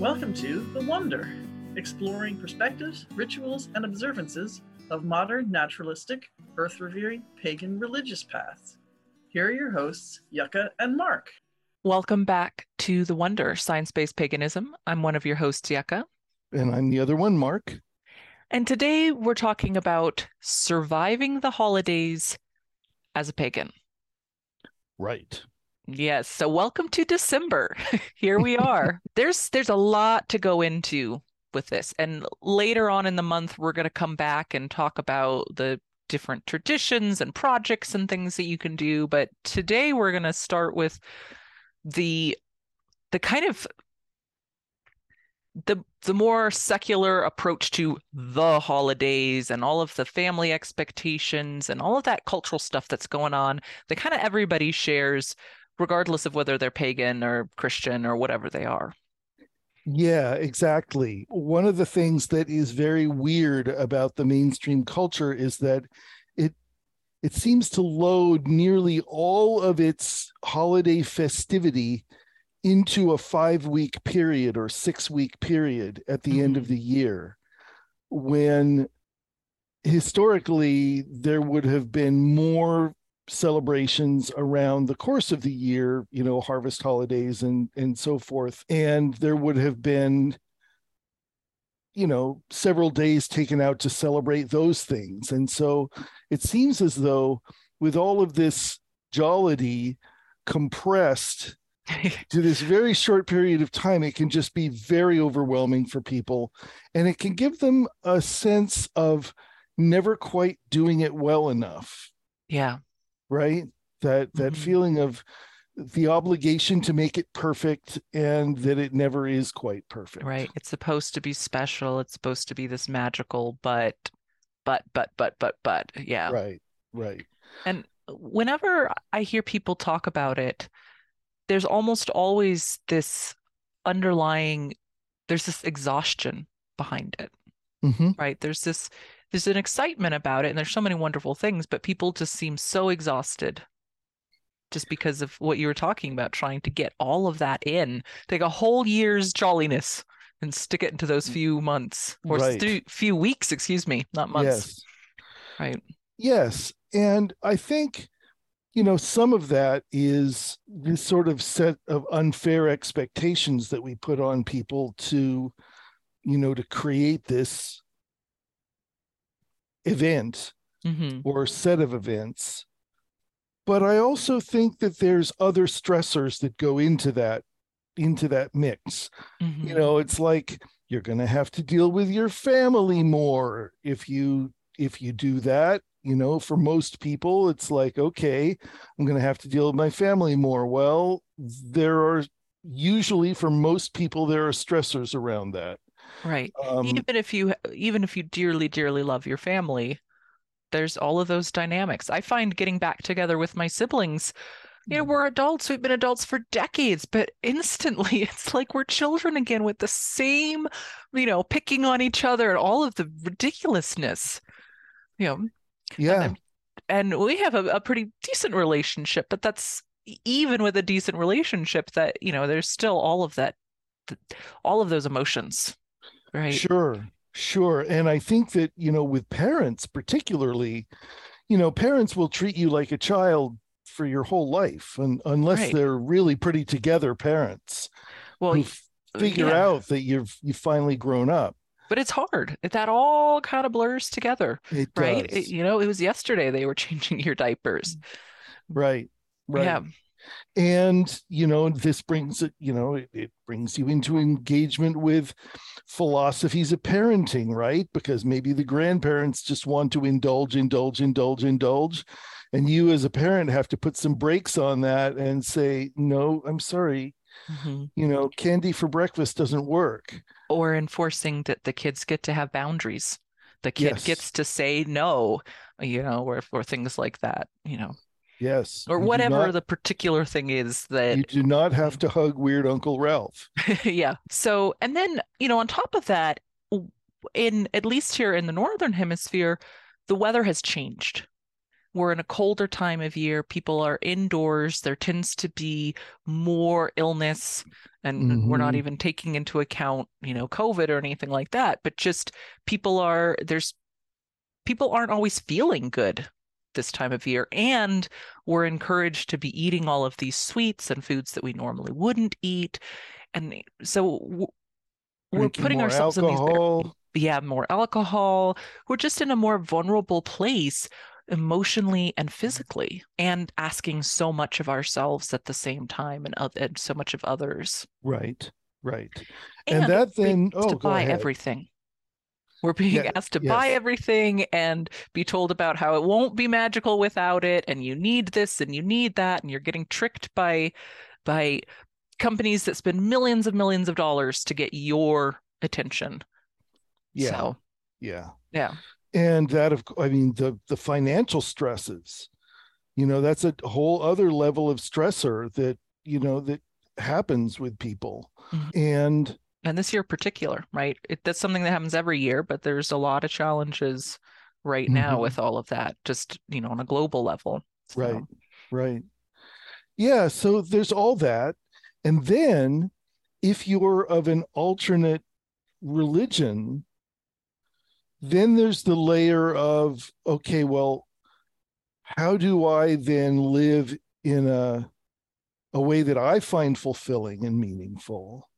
Welcome to The Wonder, exploring perspectives, rituals, and observances of modern naturalistic, earth-revering, pagan religious paths. Here are your hosts, Yucca and Mark. Welcome back to The Wonder, Science-Based Paganism. I'm one of your hosts, Yucca. And I'm the other one, Mark. And today we're talking about surviving the holidays as a pagan. Right. Yes. So welcome to December. Here we are. There's a lot to go into with this. And later on in the month, we're going to come back and talk about the different traditions and projects and things that you can do. But today we're going to start with the kind of the more secular approach to the holidays and all of the family expectations and all of that cultural stuff that's going on that kind of everybody shares, regardless of whether they're pagan or Christian or whatever they are. Yeah, exactly. One of the things that is very weird about the mainstream culture is that it seems to load nearly all of its holiday festivity into a 5-week period or 6-week period at the end of the year, when historically there would have been more celebrations around the course of the year, you know, harvest holidays and so forth. And there would have been, you know, several days taken out to celebrate those things. And so it seems as though with all of this jollity compressed to this very short period of time, it can just be very overwhelming for people, and it can give them a sense of never quite doing it well enough. Yeah. Right? That feeling of the obligation to make it perfect and that it never is quite perfect. Right. It's supposed to be special. It's supposed to be this magical, but. Yeah. Right. And whenever I hear people talk about it, there's almost always there's this exhaustion behind it, right? There's an excitement about it, and there's so many wonderful things, but people just seem so exhausted just because of what you were talking about, trying to get all of that in, take a whole year's jolliness and stick it into those few months or few weeks, not months. Yes. Right. Yes. And I think, you know, some of that is this sort of set of unfair expectations that we put on people to, you know, to create this event or set of events. But I also think that there's other stressors that go into that mix. You know, it's like you're going to have to deal with your family more if you do that. You know, for most people, it's like, okay, I'm going to have to deal with my family more. Well, there are usually, for most people, there are stressors around that. Right. Even if you dearly, dearly love your family, there's all of those dynamics. I find getting back together with my siblings, you know, we're adults. We've been adults for decades, but instantly it's like we're children again with the same, you know, picking on each other and all of the ridiculousness, you know. Yeah. And we have a pretty decent relationship, but that's even with a decent relationship that, you know, there's still all of that, all of those emotions. Right. Sure. And I think that, you know, with parents particularly, you know, parents will treat you like a child for your whole life, and unless they're really pretty together parents who figure out that you've finally grown up. But it's hard. That all kind of blurs together, right? It was yesterday they were changing your diapers. Right. Yeah. And, you know, this brings it, you know, it brings you into engagement with philosophies of parenting, right? Because maybe the grandparents just want to indulge. And you as a parent have to put some brakes on that and say, no, I'm sorry. You know, candy for breakfast doesn't work. Or enforcing that the kids get to have boundaries. The kid gets to say no, you know, or things like that, you know. Yes. Or whatever the particular thing is that... You do not have to hug weird Uncle Ralph. Yeah. So, and then, you know, on top of that, at least here in the Northern Hemisphere, the weather has changed. we're in a colder time of year. People are indoors. There tends to be more illness, and we're not even taking into account, you know, COVID or anything like that, but just people aren't always feeling good this time of year. And we're encouraged to be eating all of these sweets and foods that we normally wouldn't eat. And so we're putting ourselves in these more alcohol. We're just in a more vulnerable place emotionally and physically, and asking so much of ourselves at the same time, and so much of others. Right. And that then to buy everything. We're being asked to buy everything and be told about how it won't be magical without it, and you need this and you need that, and you're getting tricked by companies that spend millions and millions of dollars to get your attention. Yeah. And that, the financial stresses, that's a whole other level of stressor that happens with people. And this year in particular, right? That's something that happens every year, but there's a lot of challenges right now with all of that, just, on a global level. So. Right. Yeah. So there's all that. And then if you're of an alternate religion, then there's the layer of, okay, well, how do I then live in a way that I find fulfilling and meaningful,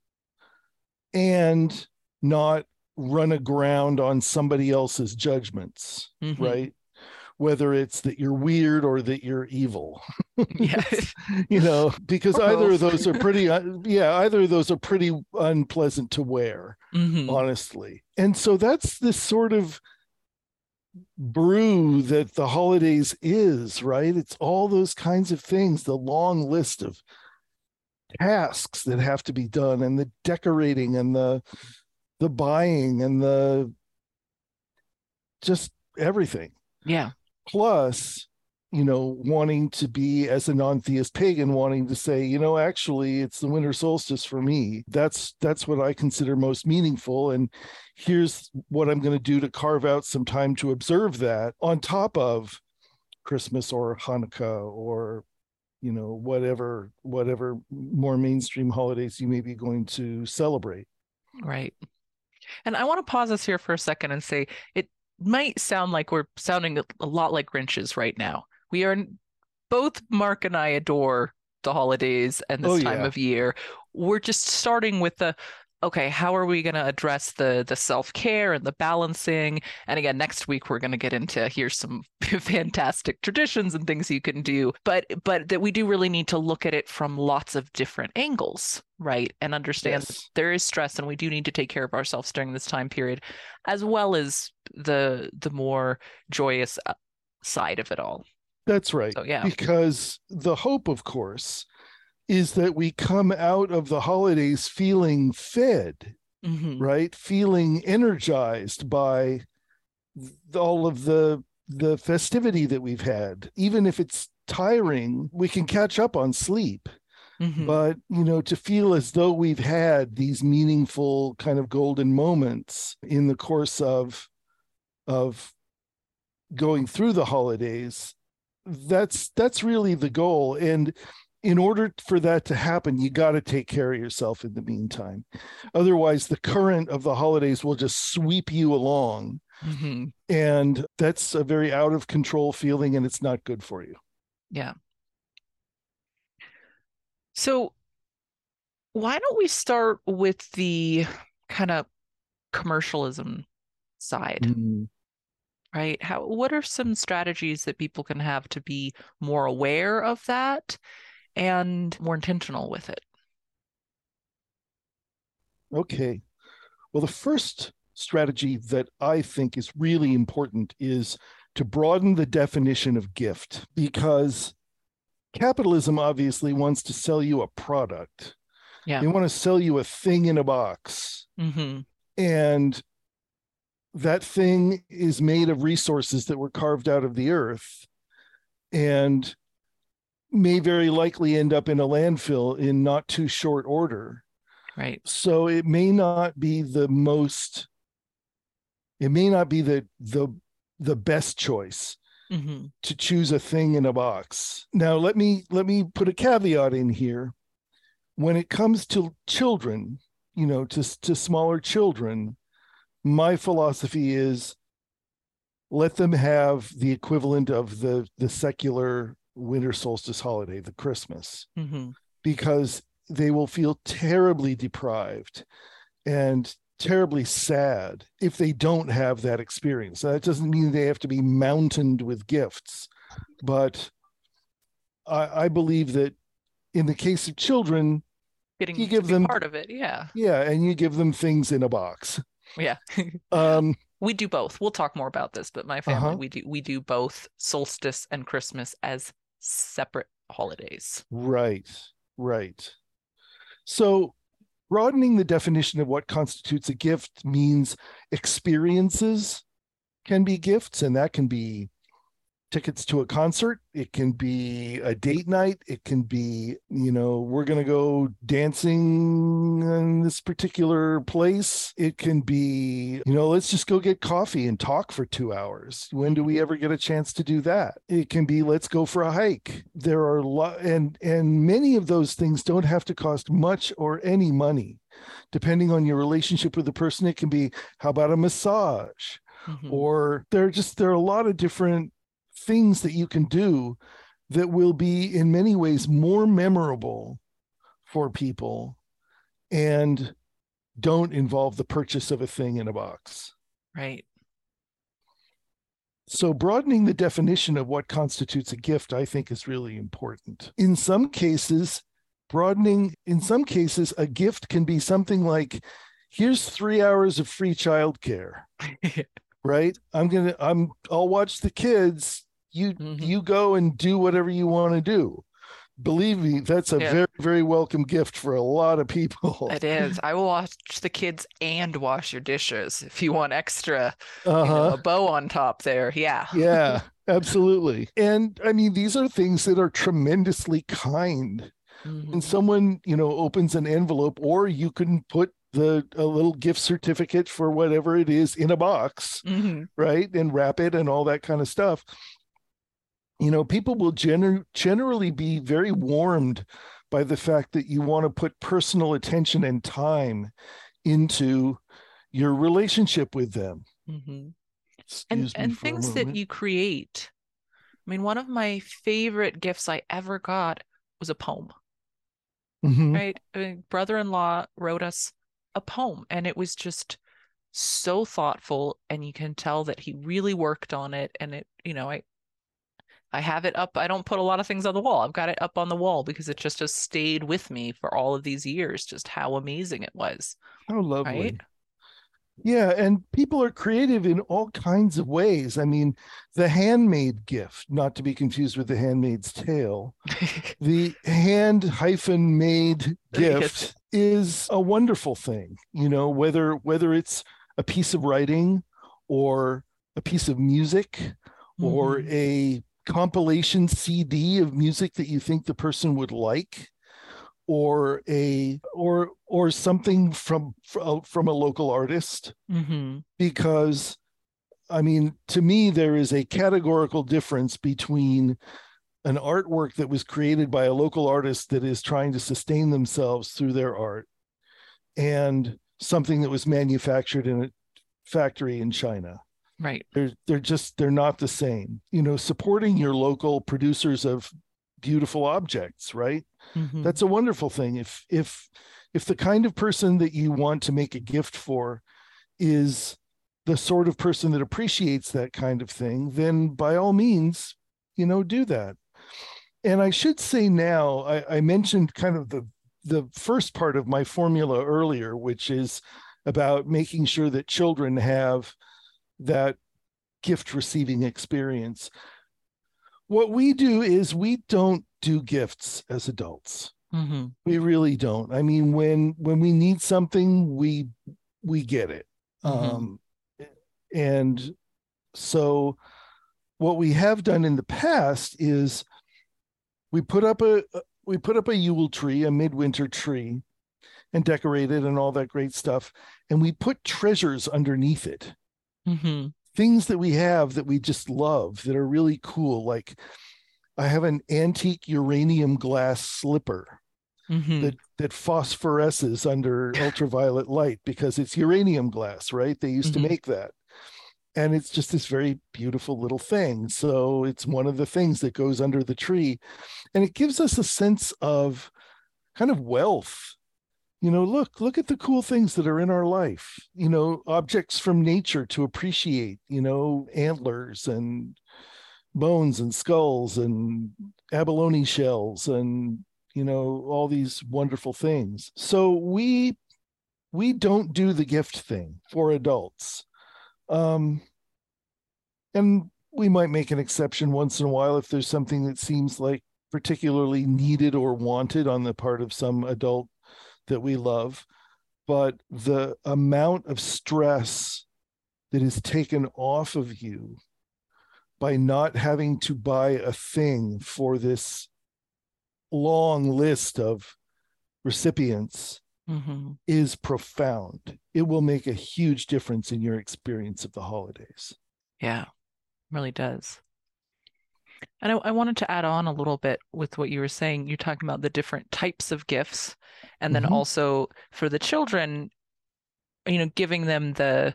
and not run aground on somebody else's judgments, right? Whether it's that you're weird or that you're evil, because either of those are pretty, unpleasant to wear, honestly. And so that's this sort of brew that the holidays is, right? It's all those kinds of things, the long list of tasks that have to be done, and the decorating, and the buying, and the just everything. Yeah. Plus, wanting to be, as a non-theist pagan, wanting to say, actually it's the winter solstice for me. That's what I consider most meaningful. And here's what I'm going to do to carve out some time to observe that, on top of Christmas or Hanukkah or, whatever more mainstream holidays you may be going to celebrate. Right. And I want to pause us here for a second and say, it might sound like we're sounding a lot like Grinches right now. We are, both Mark and I adore the holidays and this time of year. We're just starting with how are we going to address the self-care and the balancing? And again, next week, we're going to get into, here's some fantastic traditions and things you can do, but that we do really need to look at it from lots of different angles, right? And understand that there is stress, and we do need to take care of ourselves during this time period, as well as the more joyous side of it all. That's right. So, because the hope, of course, is that we come out of the holidays feeling fed, right? Feeling energized by all of the festivity that we've had. Even if it's tiring, we can catch up on sleep. But, to feel as though we've had these meaningful kind of golden moments in the course of going through the holidays, that's really the goal. And in order for that to happen, you got to take care of yourself in the meantime. Otherwise, the current of the holidays will just sweep you along. And that's a very out of control feeling, and it's not good for you. Yeah. So why don't we start with the kind of commercialism side? Right? What are some strategies that people can have to be more aware of that and more intentional with it? Okay. Well, the first strategy that I think is really important is to broaden the definition of gift, because capitalism obviously wants to sell you a product. Yeah. They want to sell you a thing in a box. And that thing is made of resources that were carved out of the earth and may very likely end up in a landfill in not too short order. Right. So it may not be the best choice mm-hmm. to choose a thing in a box. Now, let me put a caveat in here. When it comes to children, you know, to smaller children, my philosophy is let them have the equivalent of the secular winter solstice holiday, the Christmas, mm-hmm. because they will feel terribly deprived and terribly sad if they don't have that experience. So that doesn't mean they have to be mountained with gifts, but I believe that in the case of children, you give them part of it. Yeah. Yeah. And you give them things in a box. Yeah. We do both. We'll talk more about this, but my family, uh-huh. we do both solstice and Christmas as separate holidays. Right. Right. So broadening the definition of what constitutes a gift means experiences can be gifts, and that can be tickets to a concert. It can be a date night. It can be, you know, we're going to go dancing in this particular place. It can be, you know, let's just go get coffee and talk for 2 hours. When do we ever get a chance to do that? It can be, let's go for a hike. There are and many of those things don't have to cost much or any money. Depending on your relationship with the person, it can be, how about a massage? Mm-hmm. Or there are a lot of different things that you can do that will be in many ways more memorable for people and don't involve the purchase of a thing in a box. Right. So broadening the definition of what constitutes a gift, I think, is really important. In some cases, a gift can be something like, here's 3 hours of free childcare. Right? I'll watch the kids. You go and do whatever you want to do. Believe me, that's a very, very welcome gift for a lot of people. It is. I will watch the kids and wash your dishes if you want extra, a bow on top there. Yeah. Yeah, absolutely. And I mean, these are things that are tremendously kind. Mm-hmm. And someone, you know, opens an envelope, or you can put a little gift certificate for whatever it is in a box, mm-hmm. right? And wrap it and all that kind of stuff. You know, people will generally be very warmed by the fact that you want to put personal attention and time into your relationship with them. Mm-hmm. And things that you create. I mean, one of my favorite gifts I ever got was a poem, mm-hmm. right? I mean, brother-in-law wrote us a poem, and it was just so thoughtful, and you can tell that he really worked on it. And it, you know, I have it up. I don't put a lot of things on the wall. I've got it up on the wall because it just has stayed with me for all of these years, just how amazing it was. Oh, lovely. Right? Yeah. And people are creative in all kinds of ways. I mean, the handmade gift, not to be confused with The Handmaid's Tale, the hand-made gift is a wonderful thing. You know, whether it's a piece of writing or a piece of music, mm-hmm. or a compilation CD of music that you think the person would like, or or something from a local artist, mm-hmm. because I mean, to me, there is a categorical difference between an artwork that was created by a local artist that is trying to sustain themselves through their art, and something that was manufactured in a factory in China. Right. They're not the same. You know, supporting your local producers of beautiful objects, right? Mm-hmm. That's a wonderful thing. If the kind of person that you want to make a gift for is the sort of person that appreciates that kind of thing, then by all means, you know, do that. And I should say now, I mentioned kind of the first part of my formula earlier, which is about making sure that children have that gift receiving experience. What we do is we don't do gifts as adults. Mm-hmm. We really don't. I mean, when we need something, we get it. Mm-hmm. And so what we have done in the past is we put up a Yule tree, a midwinter tree, and decorate it and all that great stuff. And we put treasures underneath it, mm-hmm. things that we have that we just love that are really cool. Like I have an antique uranium glass slipper that phosphoresces under ultraviolet light because it's uranium glass, right? They used to make that. And it's just this very beautiful little thing. So it's one of the things that goes under the tree. And it gives us a sense of kind of wealth. You know, look at the cool things that are in our life. You know, objects from nature to appreciate, you know, antlers and bones and skulls and abalone shells and, you know, all these wonderful things. So we don't do the gift thing for adults. And we might make an exception once in a while if there's something that seems like particularly needed or wanted on the part of some adult that we love, but the amount of stress that is taken off of you by not having to buy a thing for this long list of recipients is profound. It will make a huge difference in your experience of the holidays. Yeah, it really does. And I wanted to add on a little bit with what you were saying. You're talking about the different types of gifts, and then also for the children, you know, giving them the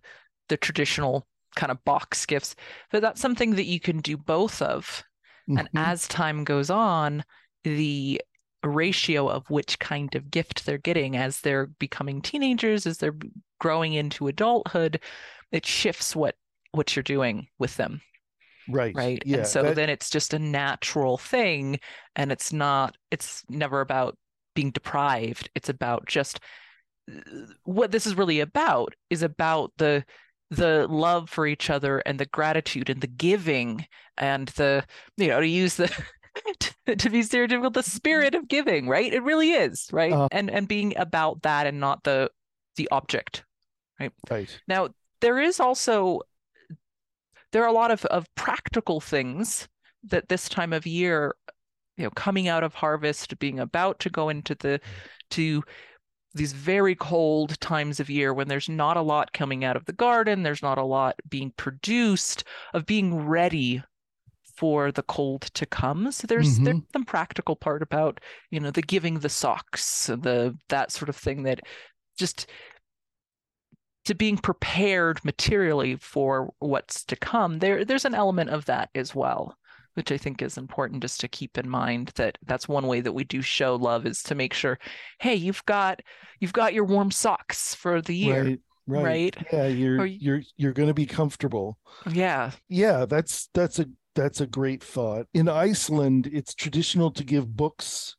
traditional kind of box gifts. But that's something that you can do both of. And as time goes on, the ratio of which kind of gift they're getting as they're becoming teenagers, as they're growing into adulthood, it shifts what you're doing with them. Right. Yeah, and so then it's just a natural thing, and it's never about being deprived. It's about just what this is really about is about the love for each other and the gratitude and the giving and the, you know, to use the to be stereotypical, the spirit of giving, right? It really is, right? And being about that and not the object, right? Right. Now, there are a lot of practical things that this time of year, you know, coming out of harvest, being about to go into to these very cold times of year when there's not a lot coming out of the garden, there's not a lot being produced, of being ready for the cold to come. So there's some practical part about, you know, the giving the socks, that sort of thing, that just to being prepared materially for what's to come. There's an element of that as well, which I think is important just to keep in mind, that that's one way that we do show love is to make sure, hey, you've got your warm socks for the year. Right. Yeah, you're going to be comfortable. Yeah, that's a great thought. In Iceland, it's traditional to give books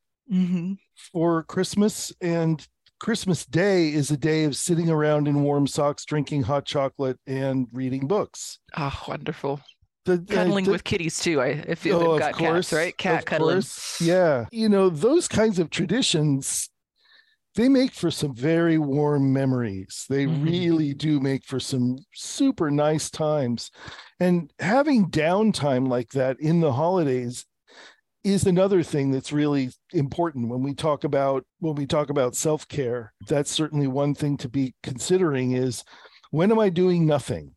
for Christmas, and Christmas Day is a day of sitting around in warm socks, drinking hot chocolate, and reading books. Oh, wonderful. Cuddling with kitties, too. I feel they've got cats, right? Cat cuddling. Course. Yeah. You know, those kinds of traditions, they make for some very warm memories. They really do make for some super nice times. And having downtime like that in the holidays is another thing that's really important when we talk about self-care. That's certainly one thing to be considering is, when am I doing nothing?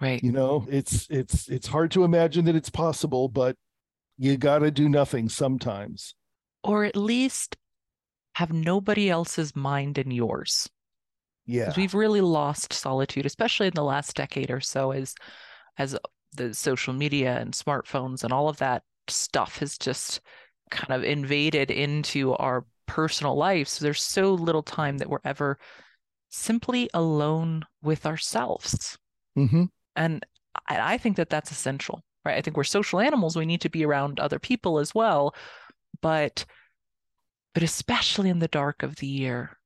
Right. You know, it's hard to imagine that it's possible, but you got to do nothing sometimes. Or at least have nobody else's mind in yours. Yeah. Because we've really lost solitude, especially in the last decade or so, as the social media and smartphones and all of that stuff has just kind of invaded into our personal lives. So there's so little time that we're ever simply alone with ourselves. And I think that that's essential, right? I think we're social animals. We need to be around other people as well. But especially in the dark of the year,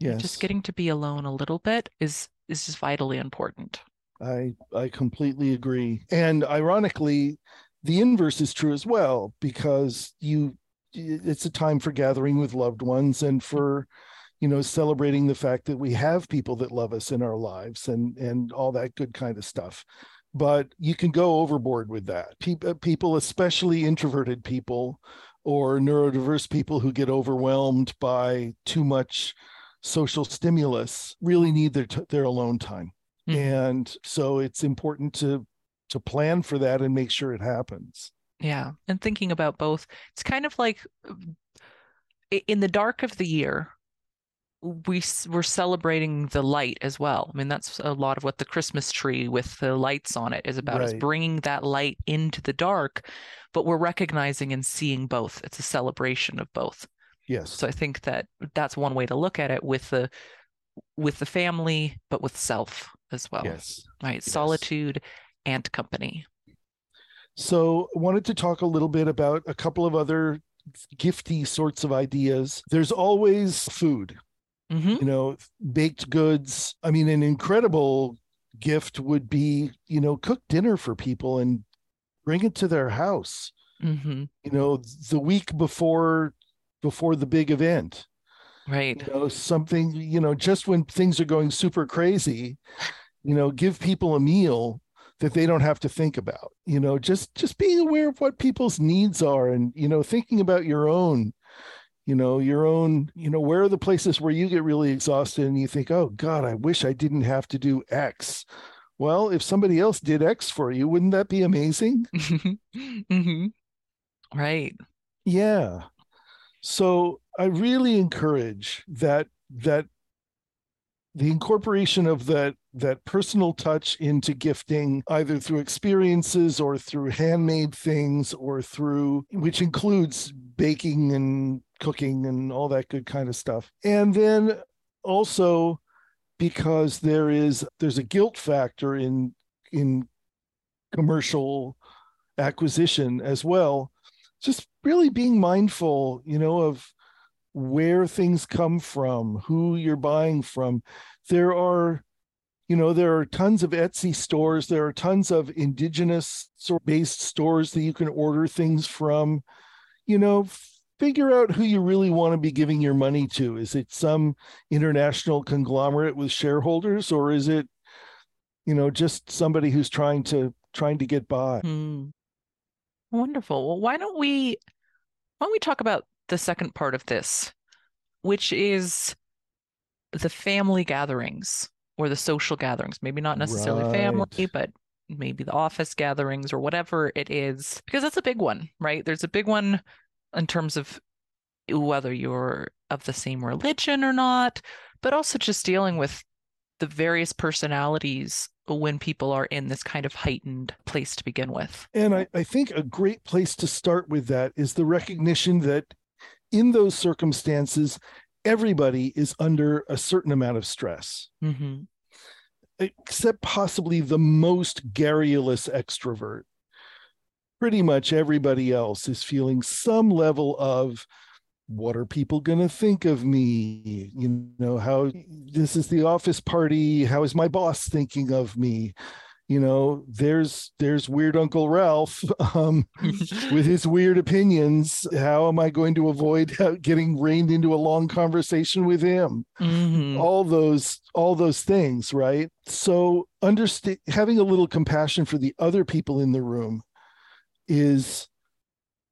just getting to be alone a little bit is just vitally important. I completely agree. And ironically, the inverse is true as well, because it's a time for gathering with loved ones and for, you know, celebrating the fact that we have people that love us in our lives and all that good kind of stuff. But you can go overboard with that. People, especially introverted people, or neurodiverse people who get overwhelmed by too much social stimulus, really need their alone time. Mm. And so it's important to plan for that and make sure it happens. Yeah. And thinking about both, it's kind of like in the dark of the year, we're celebrating the light as well. I mean, that's a lot of what the Christmas tree with the lights on it is about, right, is bringing that light into the dark, but we're recognizing and seeing both. It's a celebration of both. Yes. So I think that that's one way to look at it with the family, but with self as well. Yes. Right. Yes. Solitude and company. So I wanted to talk a little bit about a couple of other gifty sorts of ideas. There's always food, mm-hmm, you know, baked goods. I mean, an incredible gift would be, you know, cook dinner for people and bring it to their house, mm-hmm, you know, the week before the big event. Right. You know, something, you know, just when things are going super crazy, you know, give people a meal that they don't have to think about, you know, just being aware of what people's needs are and, you know, thinking about your own, you know, where are the places where you get really exhausted and you think, oh God, I wish I didn't have to do X. Well, if somebody else did X for you, wouldn't that be amazing? Mm-hmm. Right. Yeah. So I really encourage that the incorporation of that personal touch into gifting, either through experiences or through handmade things or through, which includes baking and cooking and all that good kind of stuff. And then also because there's a guilt factor in commercial acquisition as well. Just really being mindful, you know, of where things come from, who you're buying from. There are tons of Etsy stores. There are tons of indigenous based stores that you can order things from. You know, figure out who you really want to be giving your money to. Is it some international conglomerate with shareholders, or is it, you know, just somebody who's trying to get by? Mm. Wonderful. Well, why don't we talk about the second part of this, which is the family gatherings or the social gatherings, maybe not necessarily family, but maybe the office gatherings or whatever it is, because that's a big one, right? There's a big one in terms of whether you're of the same religion or not, but also just dealing with the various personalities when people are in this kind of heightened place to begin with. And I think a great place to start with that is the recognition that in those circumstances, everybody is under a certain amount of stress, mm-hmm, except possibly the most garrulous extrovert. Pretty much everybody else is feeling some level of, what are people going to think of me? You know, how this is the office party. How is my boss thinking of me? You know, there's weird Uncle Ralph with his weird opinions. How am I going to avoid getting reined into a long conversation with him? Mm-hmm. All those things, right? So having a little compassion for the other people in the room is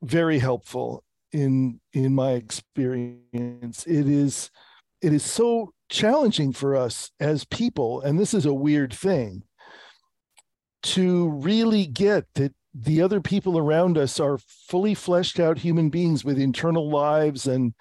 very helpful. In my experience, it is so challenging for us as people, and this is a weird thing, to really get that the other people around us are fully fleshed out human beings with internal lives and,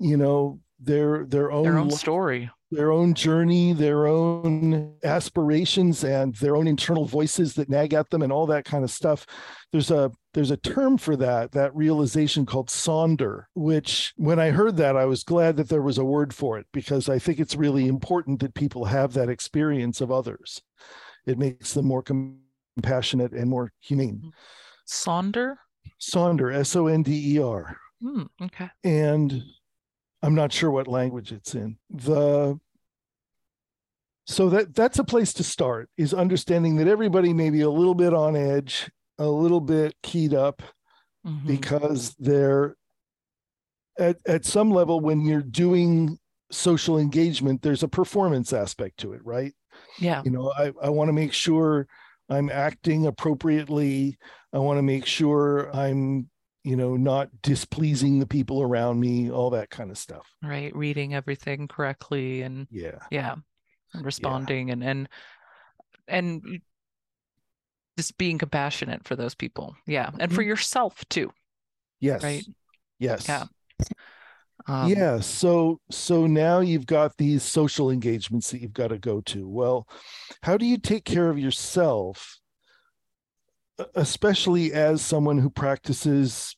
you know, their own story, their own journey, their own aspirations, and their own internal voices that nag at them and all that kind of stuff. There's a term for that realization called sonder, which when I heard that, I was glad that there was a word for it, because I think it's really important that people have that experience of others. It makes them more compassionate and more humane. Sonder? Sonder, S-O-N-D-E-R. Okay. And I'm not sure what language it's in. So that's a place to start, is understanding that everybody may be a little bit on edge, a little bit keyed up, mm-hmm, because they're at some level, when you're doing social engagement, there's a performance aspect to it, right? Yeah. You know, I want to make sure I'm acting appropriately. I want to make sure I'm, you know, not displeasing the people around me, all that kind of stuff. Right. Reading everything correctly and responding. And and just being compassionate for those people. Yeah. And for yourself too. Yes. Right. Yes. Yeah. Yeah. So now you've got these social engagements that you've got to go to. Well, how do you take care of yourself, especially as someone who practices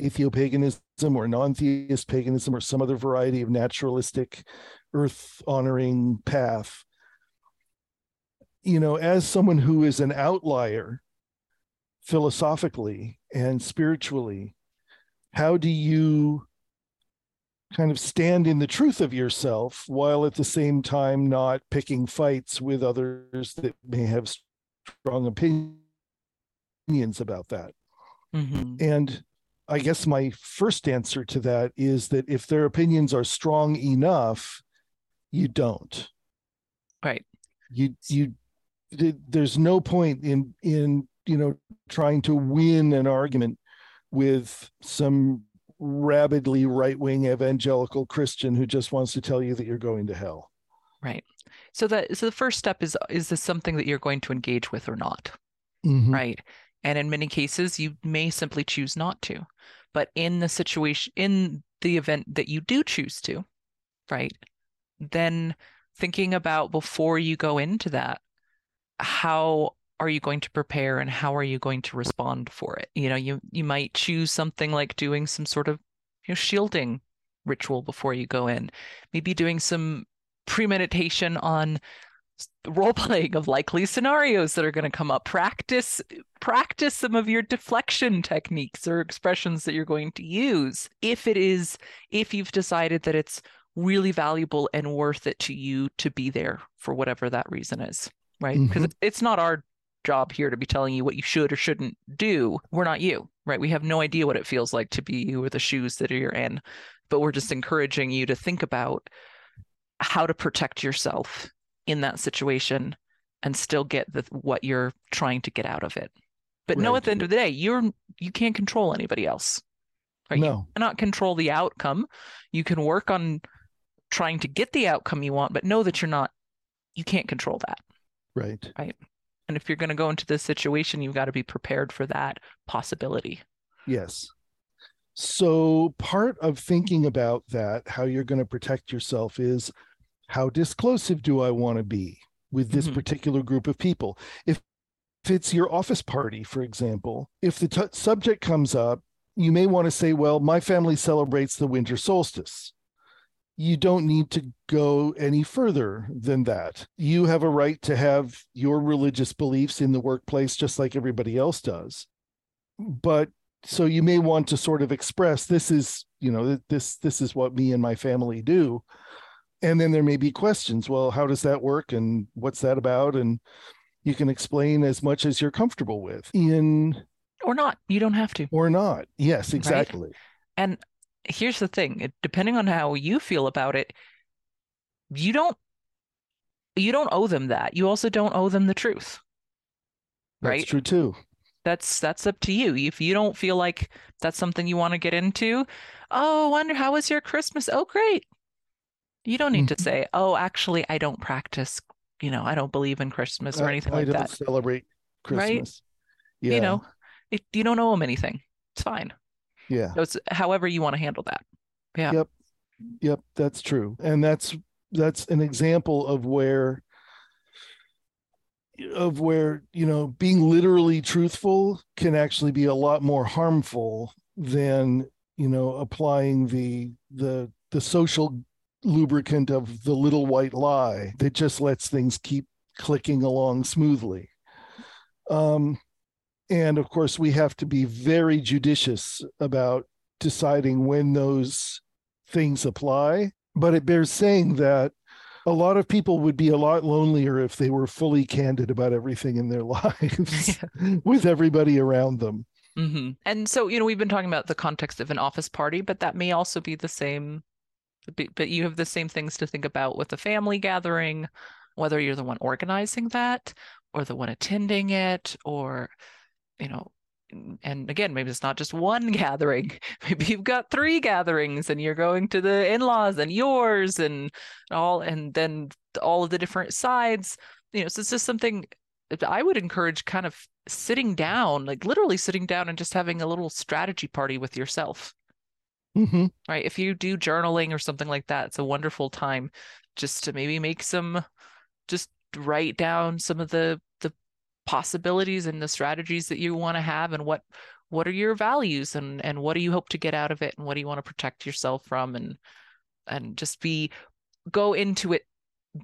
atheopaganism or non-theist paganism or some other variety of naturalistic earth honoring path? You know, as someone who is an outlier philosophically and spiritually, how do you kind of stand in the truth of yourself while at the same time not picking fights with others that may have strong opinions about that? Mm-hmm. And I guess my first answer to that is that if their opinions are strong enough, you don't. Right. There's no point in, you know, trying to win an argument with some rabidly right-wing evangelical Christian who just wants to tell you that you're going to hell. Right. So the first step is this something that you're going to engage with or not? Mm-hmm. Right. And in many cases, you may simply choose not to. But in the situation, in the event that you do choose to, right, then thinking about before you go into that, how are you going to prepare and how are you going to respond for it? You know, you might choose something like doing some sort of, you know, shielding ritual before you go in, maybe doing some premeditation on role-playing of likely scenarios that are going to come up. Practice some of your deflection techniques or expressions that you're going to use if you've decided that it's really valuable and worth it to you to be there for whatever that reason is, right? Because mm-hmm. It's not our job here to be telling you what you should or shouldn't do. We're not you, right? We have no idea what it feels like to be you or the shoes that you're in, but we're just encouraging you to think about how to protect yourself in that situation and still get what you're trying to get out of it. But right. Know at the end of the day, you can't control anybody else. Right? No. You cannot control the outcome. You can work on trying to get the outcome you want, but know that you can't control that. Right. Right. And if you're going to go into this situation, you've got to be prepared for that possibility. Yes. So part of thinking about that, how you're going to protect yourself is, how disclosive do I want to be with this mm-hmm. particular group of people? If it's your office party, for example, if the subject comes up, you may want to say, well, my family celebrates the winter solstice. You don't need to go any further than that. You have a right to have your religious beliefs in the workplace, just like everybody else does. But so you may want to sort of express, this is, you know, this is what me and my family do. And then there may be questions. Well, how does that work? And what's that about? And you can explain as much as you're comfortable with. Or not. You don't have to. Or not. Yes, exactly. Right? And here's the thing. Depending on how you feel about it, you don't owe them that. You also don't owe them the truth. Right? That's true too. That's up to you. If you don't feel like that's something you want to get into, oh, I wonder, how was your Christmas? Oh, great. You don't need mm-hmm. to say, oh, actually, I don't practice, you know, I don't believe in Christmas or anything like that. I don't celebrate Christmas. Right? Yeah. You know, you don't owe them anything. It's fine. Yeah. So it's however you want to handle that. Yeah. Yep. That's true. And that's an example of where, you know, being literally truthful can actually be a lot more harmful than, you know, applying the social lubricant of the little white lie that just lets things keep clicking along smoothly. And of course, we have to be very judicious about deciding when those things apply. But it bears saying that a lot of people would be a lot lonelier if they were fully candid about everything in their lives with everybody around them. Mm-hmm. And so, you know, we've been talking about the context of an office party, but that may also be the same. But you have the same things to think about with a family gathering, whether you're the one organizing that or the one attending it, or, you know, and again, maybe it's not just one gathering. Maybe you've got 3 gatherings and you're going to the in-laws and yours and all, and then all of the different sides, you know, so it's just something I would encourage kind of sitting down, like literally sitting down and just having a little strategy party with yourself. Mm-hmm. Right. If you do journaling or something like that, it's a wonderful time just to maybe make some, just write down some of the possibilities and the strategies that you want to have, and what are your values, and what do you hope to get out of it, and what do you want to protect yourself from, and just go into it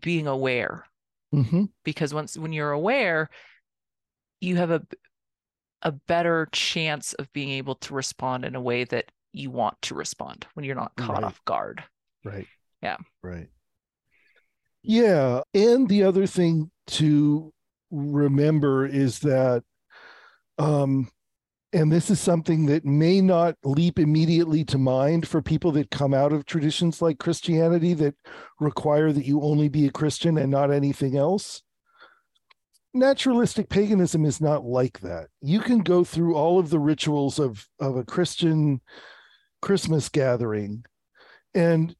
being aware. Mm-hmm. Because when you're aware, you have a better chance of being able to respond in a way that you want to respond when you're not caught off guard. Right. Yeah. Right. Yeah. And the other thing to remember is that, and this is something that may not leap immediately to mind for people that come out of traditions like Christianity that require that you only be a Christian and not anything else. Naturalistic paganism is not like that. You can go through all of the rituals of a Christian Christmas gathering, and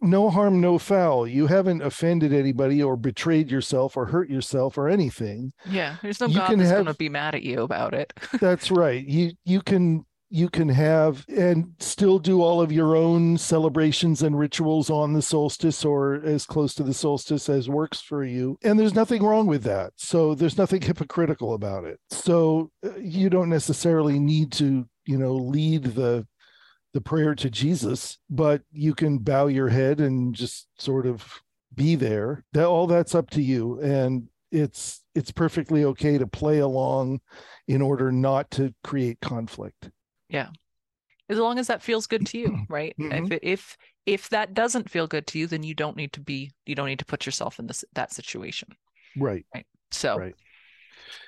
no harm, no foul. You haven't offended anybody or betrayed yourself or hurt yourself or anything. Yeah, there's no God that's going to be mad at you about it. That's right. You can have and still do all of your own celebrations and rituals on the solstice or as close to the solstice as works for you. And there's nothing wrong with that. So there's nothing hypocritical about it. So you don't necessarily need to, lead the prayer to Jesus, but you can bow your head and just sort of be there. All that's up to you. And it's perfectly okay to play along in order not to create conflict. Yeah. As long as that feels good to you, right? Mm-hmm. If that doesn't feel good to you, then you don't need to put yourself in that situation. Right. Right. So. Right.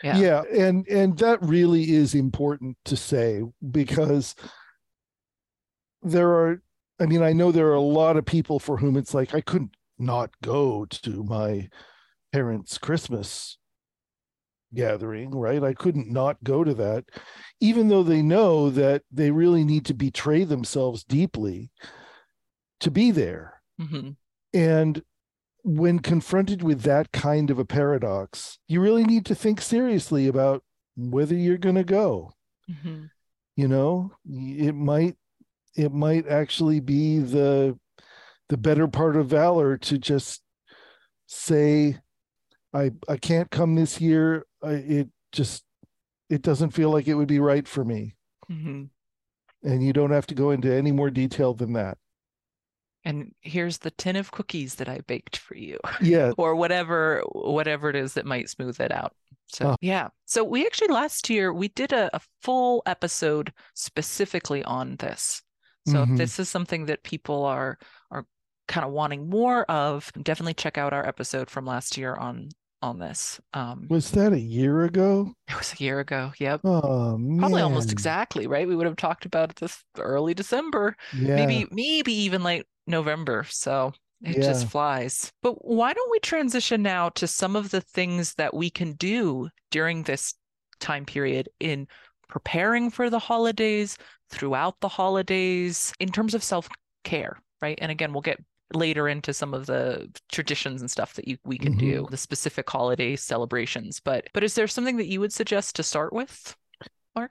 Yeah. Yeah, and that really is important to say, because I know there are a lot of people for whom it's like, I couldn't not go to my parents' Christmas gathering, right? I couldn't not go to that, even though they know that they really need to betray themselves deeply to be there. Mm-hmm. And when confronted with that kind of a paradox, you really need to think seriously about whether you're going to go. Mm-hmm. It might actually be the better part of valor to just say, I can't come this year. It doesn't feel like it would be right for me. Mm-hmm. And you don't have to go into any more detail than that. And here's the tin of cookies that I baked for you. Yeah. Or whatever it is that might smooth it out. So, yeah. So we actually last year, we did a full episode specifically on this. So mm-hmm. If this is something that people are kind of wanting more of, definitely check out our episode from last year on this. Was that a year ago? It was a year ago. Yep. Oh, man. Probably almost exactly, right? We would have talked about this early December, yeah. maybe even late November. So it just flies. But why don't we transition now to some of the things that we can do during this time period in preparing for the holidays, throughout the holidays, in terms of self-care, right? And again, we'll get later into some of the traditions and stuff that we can mm-hmm. do, the specific holiday celebrations. But is there something that you would suggest to start with, Mark?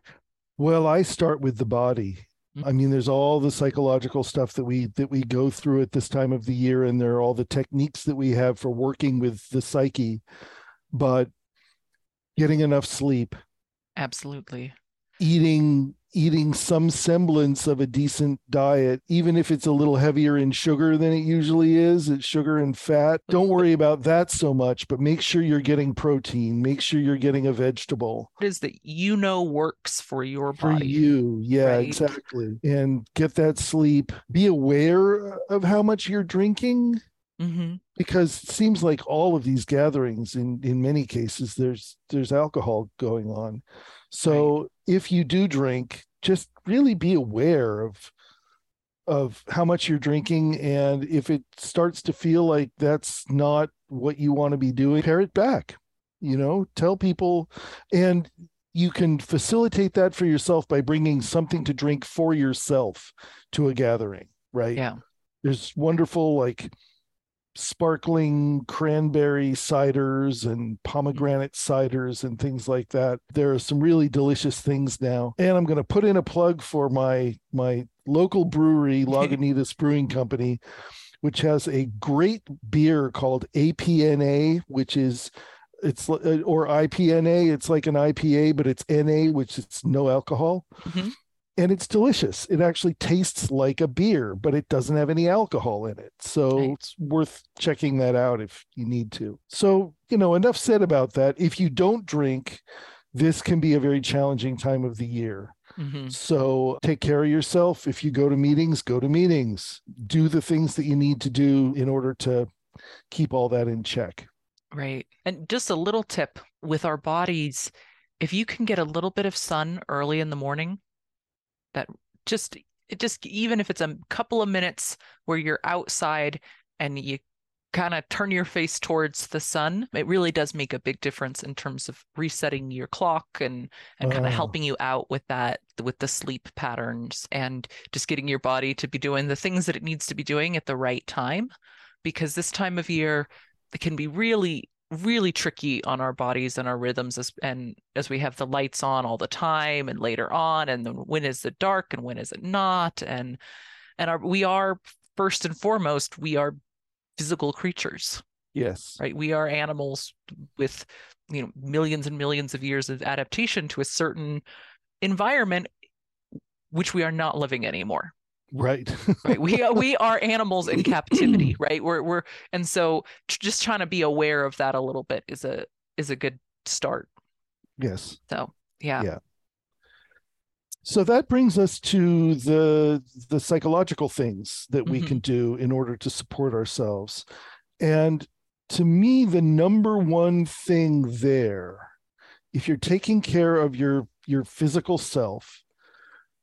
Well, I start with the body. Mm-hmm. I mean, there's all the psychological stuff that we go through at this time of the year, and there are all the techniques that we have for working with the psyche, but getting enough sleep. Absolutely. Eating some semblance of a decent diet, even if it's a little heavier in sugar than it usually is. It's sugar and fat. Don't worry about that so much, but make sure you're getting protein. Make sure you're getting a vegetable. What is that works for your body. For you. Yeah, right? Exactly. And get that sleep. Be aware of how much you're drinking. Mm-hmm. Because it seems like all of these gatherings, in many cases, there's alcohol going on. So if you do drink, just really be aware of how much you're drinking. And if it starts to feel like that's not what you want to be doing, pare it back, tell people. And you can facilitate that for yourself by bringing something to drink for yourself to a gathering, right? Yeah. There's wonderful, sparkling cranberry ciders and pomegranate ciders and things like that. There are some really delicious things now. And I'm going to put in a plug for my local brewery, Lagunitas Brewing Company, which has a great beer called APNA, which is, or IPNA, it's like an IPA, but it's NA, which is no alcohol. Mm-hmm. And it's delicious. It actually tastes like a beer, but it doesn't have any alcohol in it. So it's worth checking that out if you need to. So, you know, enough said about that. If you don't drink, this can be a very challenging time of the year. Mm-hmm. So take care of yourself. If you go to meetings, do the things that you need to do in order to keep all that in check. Right. And just a little tip with our bodies, if you can get a little bit of sun early in the morning, that just even if it's a couple of minutes where you're outside and you kind of turn your face towards the sun, it really does make a big difference in terms of resetting your clock and kind of helping you out with that, with the sleep patterns and just getting your body to be doing the things that it needs to be doing at the right time. Because this time of year, it can be really, really tricky on our bodies and our rhythms as we have the lights on all the time and later on, and then when is it dark and when is it not, and we are first and foremost, we are physical creatures. Yes. Right. We are animals with, you know, millions and millions of years of adaptation to a certain environment which we are not living anymore. Right. Right. We are animals in captivity, right? And so just trying to be aware of that a little bit is a good start. Yes. So, yeah. So that brings us to the psychological things that we can do in order to support ourselves. And to me, the number one thing there, if you're taking care of your physical self,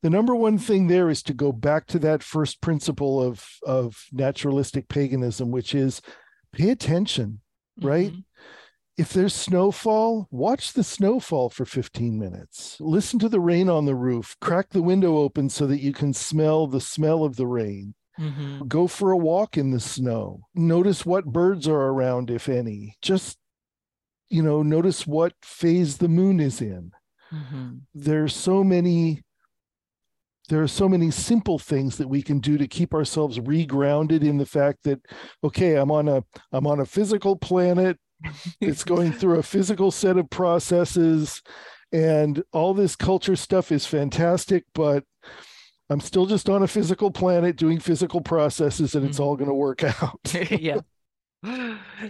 the number one thing there is to go back to that first principle of naturalistic paganism, which is pay attention, right? If there's snowfall, watch the snowfall for 15 minutes. Listen to the rain on the roof. Crack the window open so that you can smell the smell of the rain. Mm-hmm. Go for a walk in the snow. Notice what birds are around, if any. Just, you know, notice what phase the moon is in. Mm-hmm. There are so many simple things that we can do to keep ourselves regrounded in the fact that, okay, I'm on a physical planet. It's going through a physical set of processes, and all this culture stuff is fantastic, but I'm still just on a physical planet doing physical processes, and it's all going to work out. Yeah.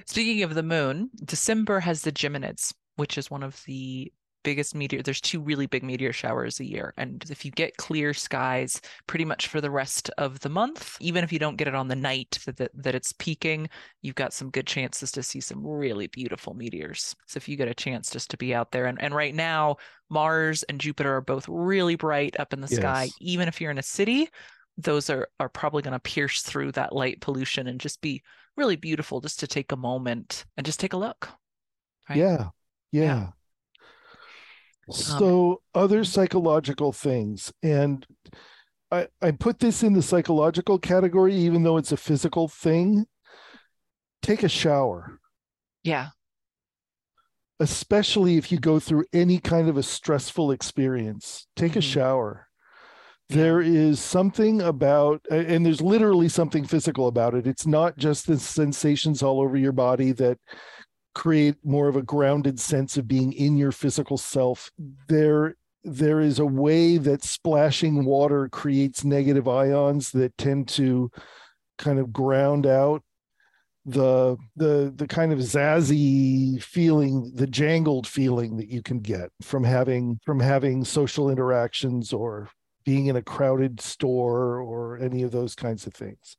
Speaking of the moon, December has the Geminids, which is one of the biggest meteor. There's two really big meteor showers a year. And if you get clear skies pretty much for the rest of the month, even if you don't get it on the night that it's peaking, you've got some good chances to see some really beautiful meteors. So if you get a chance just to be out there. And right now, Mars and Jupiter are both really bright up in the sky. Even if you're in a city, those are probably going to pierce through that light pollution and just be really beautiful just to take a moment and just take a look. Right? Yeah. So other psychological things, and I put this in the psychological category, even though it's a physical thing. Take a shower. Yeah. Especially if you go through any kind of a stressful experience, take a shower. There is something about, and there's literally something physical about it. It's not just the sensations all over your body that create more of a grounded sense of being in your physical self. There is a way that splashing water creates negative ions that tend to kind of ground out the kind of zazzy feeling, the jangled feeling that you can get from having social interactions or being in a crowded store or any of those kinds of things.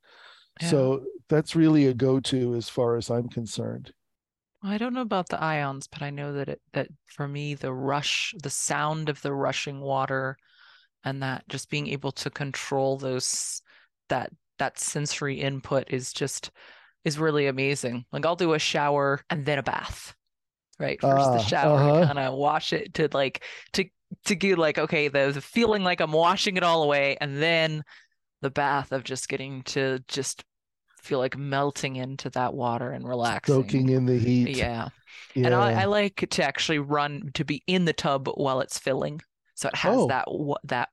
Yeah. So that's really a go-to as far as I'm concerned. I don't know about the ions, but I know that for me, the sound of the rushing water and that just being able to control that sensory input is really amazing. Like I'll do a shower and then a bath, right? First the shower, kind of wash it to get like, okay, the feeling like I'm washing it all away. And then the bath of just getting to just feel like melting into that water and relaxing. Soaking in the heat. Yeah. Yeah. And I like to actually be in the tub while it's filling. So it has that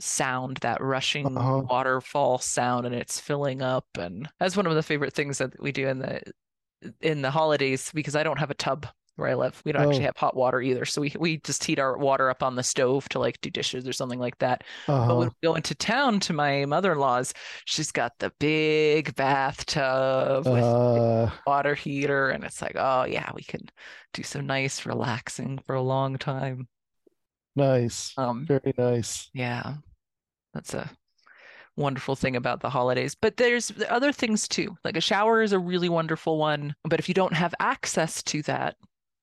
sound, that rushing waterfall sound, and it's filling up. And that's one of the favorite things that we do in the holidays, because I don't have a tub where I live. We don't actually have hot water either. So we just heat our water up on the stove to like do dishes or something like that. But when we go into town to my mother-in-law's, she's got the big bathtub with the water heater. And it's like, oh yeah, we can do some nice relaxing for a long time. Nice. Very nice. Yeah. That's a wonderful thing about the holidays. But there's other things too. Like a shower is a really wonderful one. But if you don't have access to that,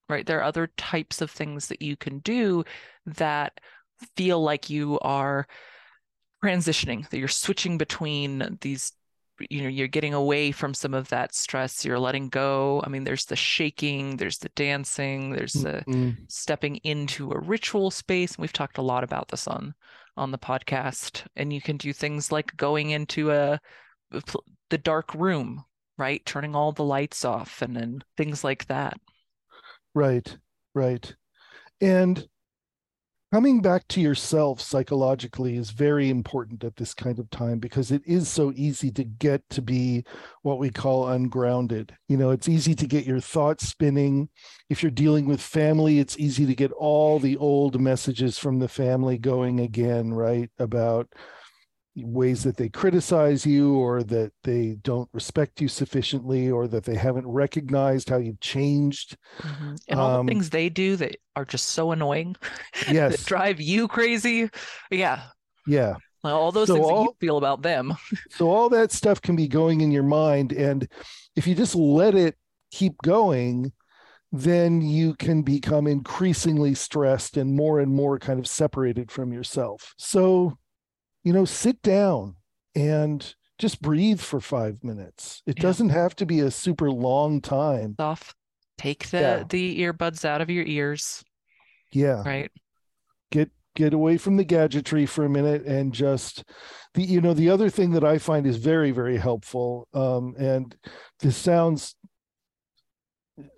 right, there are other types of things that you can do that feel like you are transitioning, that you're switching between these, you know, you're getting away from some of that stress, you're letting go. I mean, there's the shaking, there's the dancing, there's the stepping into a ritual space. And we've talked a lot about this on the podcast. And you can do things like going into the dark room, right? Turning all the lights off and then things like that. Right, right. And coming back to yourself psychologically is very important at this kind of time, because it is so easy to get to be what we call ungrounded. You know, it's easy to get your thoughts spinning. If you're dealing with family, it's easy to get all the old messages from the family going again, right? About ways that they criticize you, or that they don't respect you sufficiently, or that they haven't recognized how you've changed. Mm-hmm. And all the things they do that are just so annoying. Yes. That drive you crazy. Yeah. Yeah. All those things that you feel about them. So all that stuff can be going in your mind. And if you just let it keep going, then you can become increasingly stressed and more kind of separated from yourself. So, you know, sit down and just breathe for 5 minutes. It doesn't have to be a super long time. Off. Take the earbuds out of your ears. Yeah. Right. Get away from the gadgetry for a minute, and just the other thing that I find is very, very helpful. And this sounds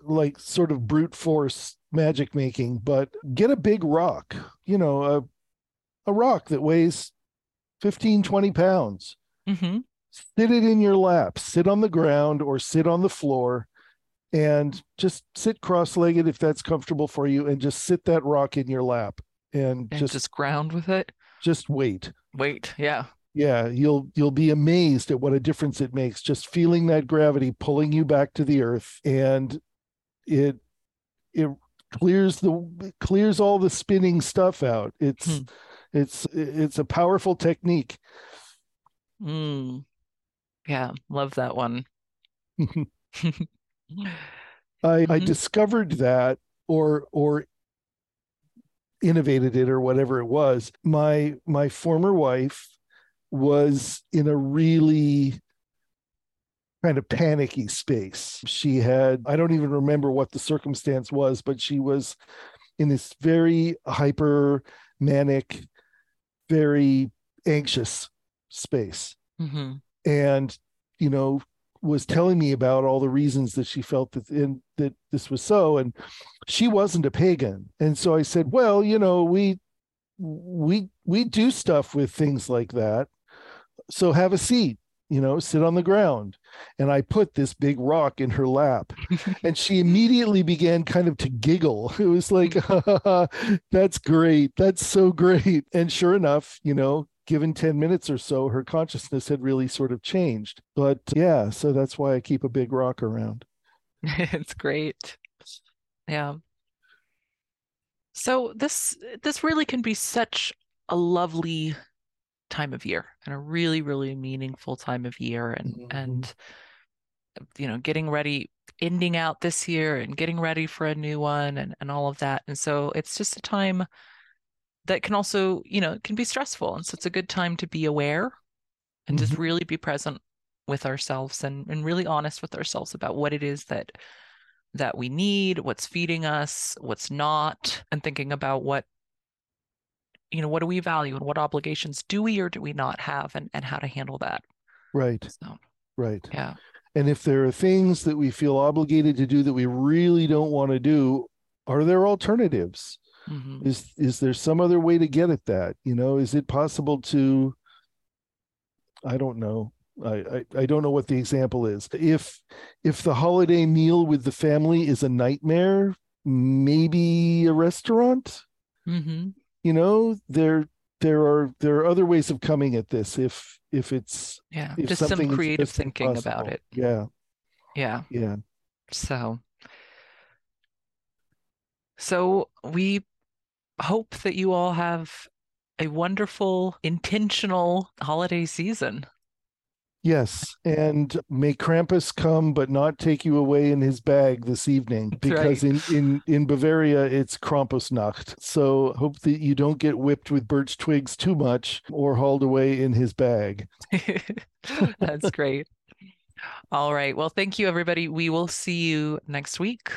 like sort of brute force magic making, but get a big rock, you know, a rock that weighs 15, 20 pounds, sit it in your lap, sit on the ground or sit on the floor, and just sit cross-legged if that's comfortable for you, and just sit that rock in your lap and just ground with it. Just wait. Yeah. Yeah. You'll be amazed at what a difference it makes. Just feeling that gravity pulling you back to the earth, and it clears all the spinning stuff out. It's a powerful technique. Yeah, love that one. I discovered that, or innovated it, or whatever it was. My former wife was in a really kind of panicky space. She had, I don't even remember what the circumstance was, but she was in this very hyper manic, very anxious space, and was telling me about all the reasons that she felt that this was so, and she wasn't a pagan. And so I said, well, we do stuff with things like that, so have a seat, sit on the ground. And I put this big rock in her lap, and she immediately began kind of to giggle. It was like, that's great. That's so great. And sure enough, given 10 minutes or so, her consciousness had really sort of changed. But yeah, so that's why I keep a big rock around. It's great. Yeah. So this really can be such a lovely time of year, and a really, really meaningful time of year, and getting ready, ending out this year and getting ready for a new one, and all of that. And so it's just a time that can also, it can be stressful, and so it's a good time to be aware and just really be present with ourselves, and really honest with ourselves about what it is that we need, what's feeding us, what's not, and thinking about what do we value, and what obligations do we or do we not have, and how to handle that. Right. So Right. Yeah. And if there are things that we feel obligated to do that we really don't want to do, are there alternatives? Mm-hmm. Is there some other way to get at that? You know, is it possible to, I don't know. I don't know what the example is. If the holiday meal with the family is a nightmare, maybe a restaurant, mm-hmm. you know, there are other ways of coming at this. If it's, yeah, if just some creative just thinking impossible. About it. Yeah. Yeah. Yeah. So we hope that you all have a wonderful, intentional holiday season. Yes, and may Krampus come, but not take you away in his bag this evening, because right. in Bavaria, it's Krampusnacht. So hope that you don't get whipped with birch twigs too much or hauled away in his bag. That's great. All right. Well, thank you, everybody. We will see you next week.